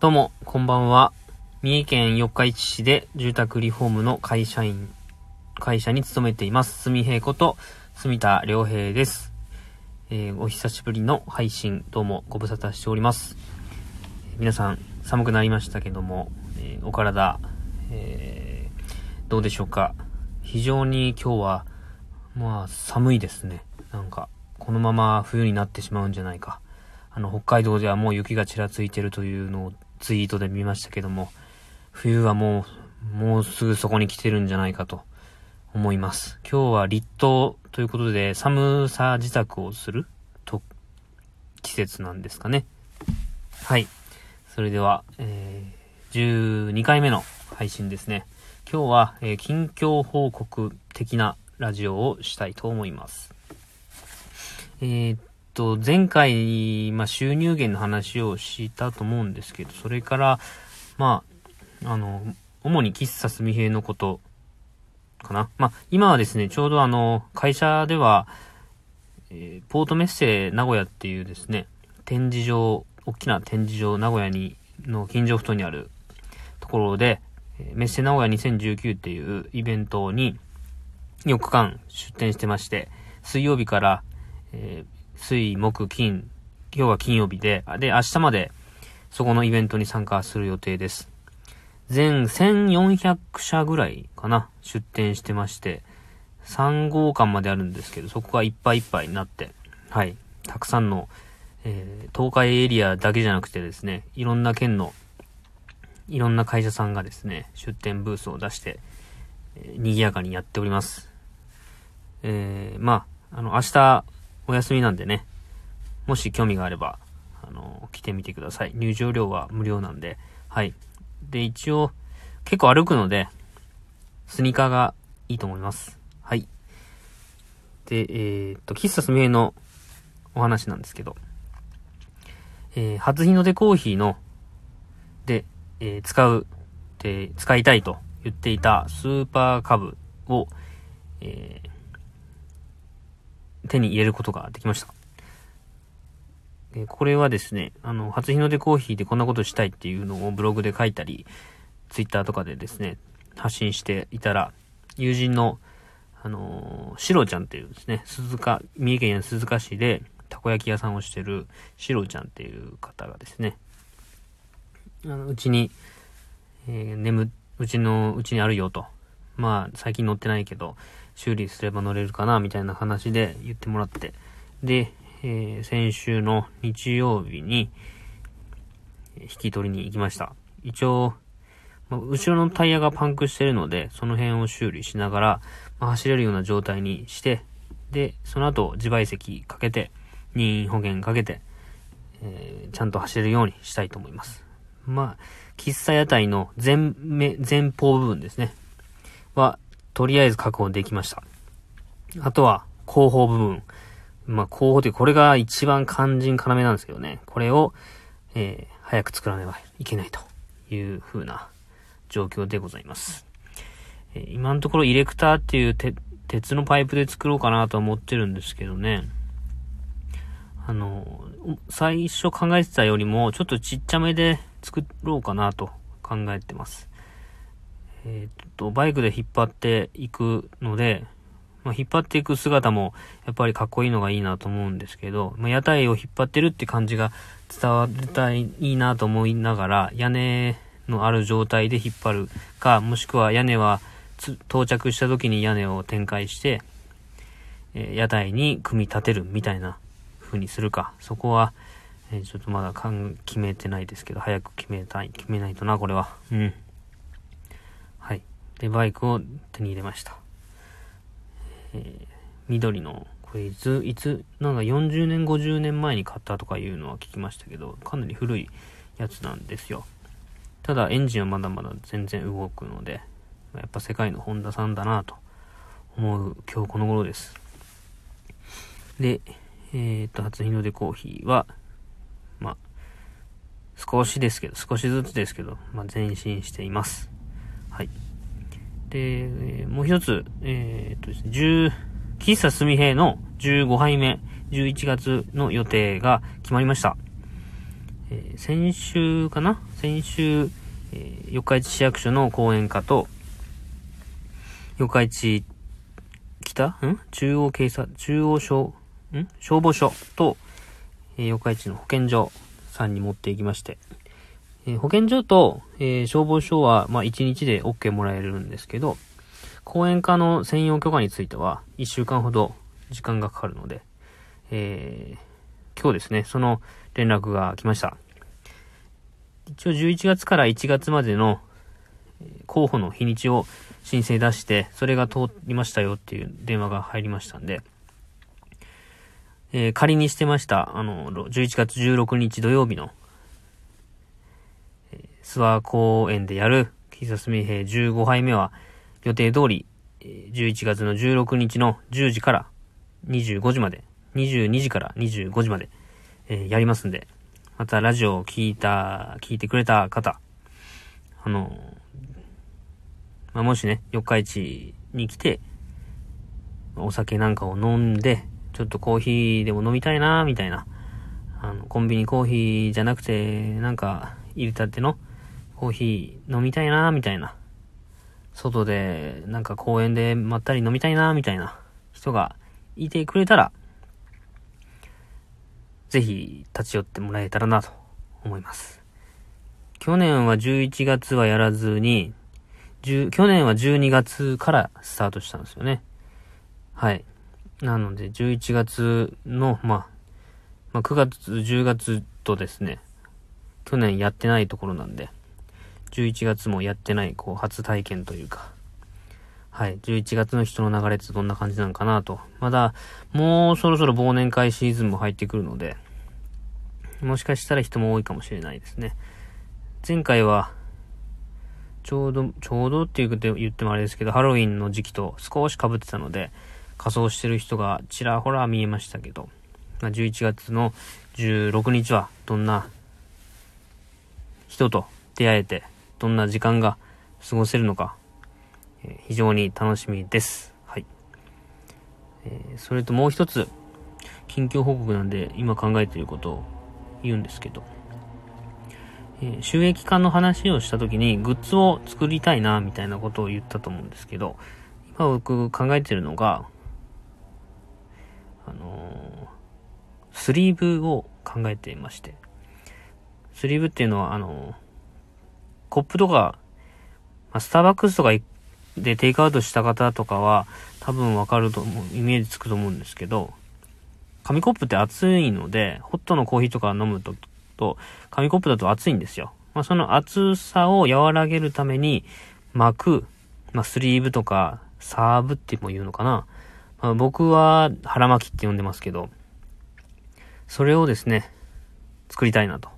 どうも、こんばんは。三重県四日市市で住宅リフォームの会社に勤めています。住平こと、住田良平です。お久しぶりの配信、どうもご無沙汰しております。皆さん、寒くなりましたけども、お体、どうでしょうか。非常に今日は、寒いですね。なんか、このまま冬になってしまうんじゃないか。北海道ではもう雪がちらついてるというのをツイートで見ましたけども、冬はもうすぐそこに来てるんじゃないかと思います。今日は立冬ということで、寒さ自宅をすると季節なんですかね。はい。それでは、12回目の配信ですね。今日は、近況報告的なラジオをしたいと思います。前回、収入源の話をしたと思うんですけど、それから、主に喫茶すみ平のことかな。今はですね、ちょうど会社では、ポートメッセ名古屋っていうですね、展示場、大きな展示場、名古屋の近所ふ頭にあるところで、メッセ名古屋2019っていうイベントに4日間出展してまして、水曜日から、水、木、金、今日は金曜日で、明日までそこのイベントに参加する予定です。全1400社ぐらいかな、出展してまして、3号館まであるんですけど、そこがいっぱいいっぱいになって、はい、たくさんの、東海エリアだけじゃなくてですね、いろんな県の、いろんな会社さんがですね、出展ブースを出して、賑やかにやっております。明日、お休みなんでね、もし興味があれば、来てみてください。入場料は無料なんで、はい。で、一応、結構歩くので、スニーカーがいいと思います。はい。で、喫茶すみ平のお話なんですけど、初日の出コーヒー使いたいと言っていたスーパーカブを、手に入れることができました。これはですね、初日の出コーヒーでこんなことしたいっていうのをブログで書いたり、ツイッターとかでですね、発信していたら、友人の、シロちゃんっていうですね、三重県鈴鹿市でたこ焼き屋さんをしてるシロちゃんっていう方がですね、うちに、うちにあるよと。最近乗ってないけど、修理すれば乗れるかなみたいな話で言ってもらって。で、先週の日曜日に、引き取りに行きました。一応、後ろのタイヤがパンクしてるので、その辺を修理しながら、走れるような状態にして、で、その後、自賠責かけて、任意保険かけて、ちゃんと走れるようにしたいと思います。喫茶屋台の前方部分ですね。は、とりあえず確保できました。あとは、後方部分。後方という、これが一番肝心要なんですけどね。これを、早く作らねばいけないという風な状況でございます。今のところ、イレクターっていう鉄のパイプで作ろうかなとは思ってるんですけどね。最初考えてたよりも、ちょっとちっちゃめで作ろうかなと考えてます。バイクで引っ張っていくので、引っ張っていく姿もやっぱりかっこいいのがいいなと思うんですけど、屋台を引っ張ってるって感じが伝わりたいいなと思いながら、屋根のある状態で引っ張るか、もしくは屋根は到着した時に屋根を展開して、屋台に組み立てるみたいな風にするか、そこは、ちょっとまだ決めてないですけど、早く決めないとな、これは。うん。で、バイクを手に入れました。緑の、これ40年、50年前に買ったとかいうのは聞きましたけど、かなり古いやつなんですよ。ただ、エンジンはまだまだ全然動くので、やっぱ世界のホンダさんだなと思う今日この頃です。で、初日の出コーヒーは、少しずつですけど、前進しています。はい。で、もう一つ、喫茶すみ平の15杯目、11月の予定が決まりました。先週、四日市市役所の講演家と、四日市北消防署と、四日市の保健所さんに持っていきまして、保健所と、消防署は、1日で OK もらえるんですけど、講演家の専用許可については、1週間ほど時間がかかるので、今日ですね、その連絡が来ました。一応11月から1月までの候補の日にちを申請出して、それが通りましたよっていう電話が入りましたんで、仮にしてました、11月16日土曜日の、諏訪公園でやる、警察民兵15杯目は、予定通り、11月の16日の10時から25時まで、22時から25時まで、やりますんで、またラジオを聞いてくれた方、もしね、四日市に来て、お酒なんかを飲んで、ちょっとコーヒーでも飲みたいな、みたいな、コンビニコーヒーじゃなくて、なんか、入れたてのコーヒー飲みたいな、みたいな、外で、なんか公園でまったり飲みたいな、みたいな人がいてくれたら、ぜひ立ち寄ってもらえたらなと思います。去年は11月はやらずに、去年は12月からスタートしたんですよね。はい。なので11月の、9月、10月とですね、去年やってないところなんで、11月もやってない、初体験というか、はい、11月の人の流れってどんな感じなのかなと。まだ、もうそろそろ忘年会シーズンも入ってくるので、もしかしたら人も多いかもしれないですね。前回は、ちょうどって言ってもあれですけど、ハロウィンの時期と少し被ってたので、仮装してる人がちらほら見えましたけど、11月の16日はどんな人と出会えて、どんな時間が過ごせるのか、非常に楽しみです。はい。それともう一つ、近況報告なんで、今考えていることを言うんですけど、収益化の話をしたときに、グッズを作りたいな、みたいなことを言ったと思うんですけど、今僕考えているのが、スリーブを考えていまして、スリーブっていうのは、コップとか、スターバックスとかでテイクアウトした方とかは多分わかると思う、イメージつくと思うんですけど、紙コップって熱いので、ホットのコーヒーとか飲むと紙コップだと熱いんですよ。その熱さを和らげるために巻く、スリーブとかサーブっても言うのかな、僕は腹巻きって呼んでますけど、それをですね、作りたいなと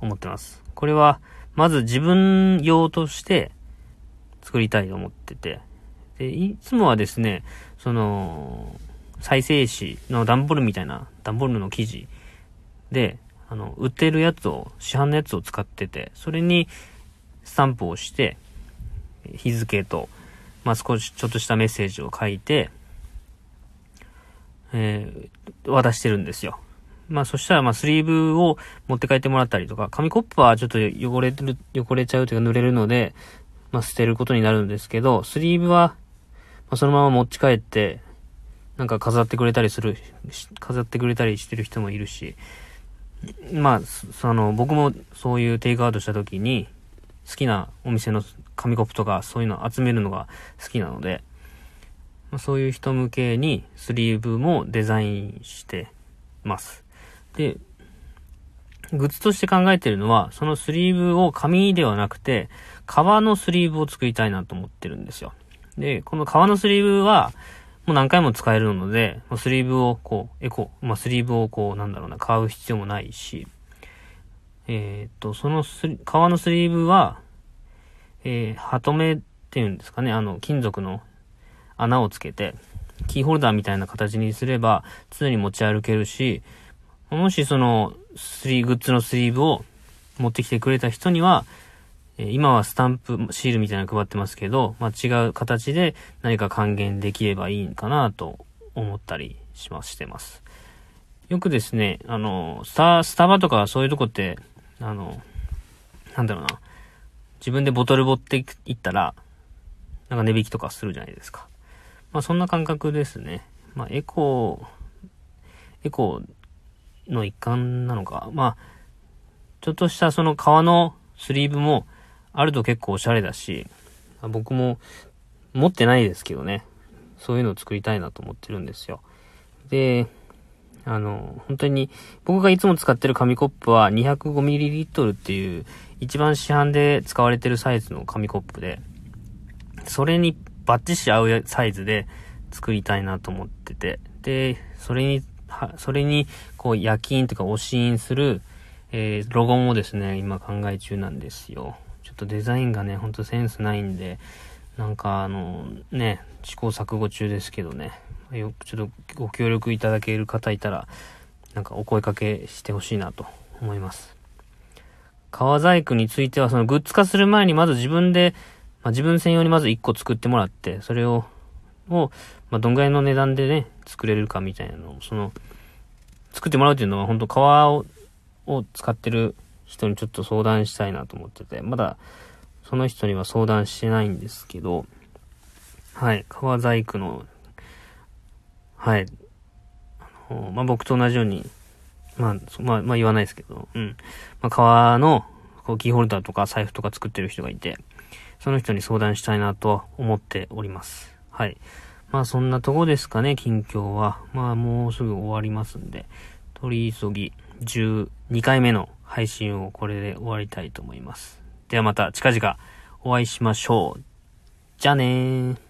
思ってます。これはまず自分用として作りたいと思ってて、でいつもはですね、再生紙の段ボールの生地で売ってるやつを、市販のやつを使ってて、それにスタンプをして日付と、少しちょっとしたメッセージを書いて、渡してるんですよ。そしたら、スリーブを持って帰ってもらったりとか、紙コップはちょっと汚れちゃうというか濡れるので、捨てることになるんですけど、スリーブは、そのまま持ち帰って、なんか飾ってくれたりしてる人もいるし、僕もそういうテイクアウトした時に、好きなお店の紙コップとか、そういうのを集めるのが好きなので、そういう人向けにスリーブもデザインしてます。で、グッズとして考えてるのは、そのスリーブを紙ではなくて、革のスリーブを作りたいなと思ってるんですよ。で、この革のスリーブは、もう何回も使えるので、スリーブをスリーブを買う必要もないし、その革のスリーブは、ハトメっていうんですかね、金属の穴をつけて、キーホルダーみたいな形にすれば、常に持ち歩けるし、もしグッズのスリーブを持ってきてくれた人には、今はスタンプ、シールみたいなの配ってますけど、違う形で何か還元できればいいんかなと思ったりしてます。よくですね、スタバとかそういうとこって、なんだろうな、自分でボトル持っていったら、なんか値引きとかするじゃないですか。まあそんな感覚ですね。まあエコの一環なのか、まあちょっとしたその革のスリーブもあると結構おしゃれだし、僕も持ってないですけどね、そういうのを作りたいなと思ってるんですよ。で、本当に僕がいつも使ってる紙コップは 205ml っていう一番市販で使われてるサイズの紙コップで、それにバッチし合うサイズで作りたいなと思ってて、で、それにこう夜勤とかおし印する、ロゴもですね、今考え中なんですよ。ちょっとデザインがね、ほんとセンスないんで、なんかね、試行錯誤中ですけどね、よくちょっとご協力いただける方いたら、なんかお声掛けしてほしいなと思います。革細工については、そのグッズ化する前にまず自分で、まあ、自分専用にまず1個作ってもらって、それをまあ、どんぐらいの値段でね、作れるかみたいなのを、作ってもらうっていうのは、ほんと革を使ってる人にちょっと相談したいなと思ってて、まだその人には相談してないんですけど、はい、革細工の、はい、まあ、僕と同じように、まあ言わないですけど、うん、まあ、革のこうキーホルダーとか財布とか作ってる人がいて、その人に相談したいなとは思っております。はい、まあそんなとこですかね、近況は。まあもうすぐ終わりますんで、取り急ぎ12回目の配信をこれで終わりたいと思います。ではまた近々お会いしましょう。じゃあねー。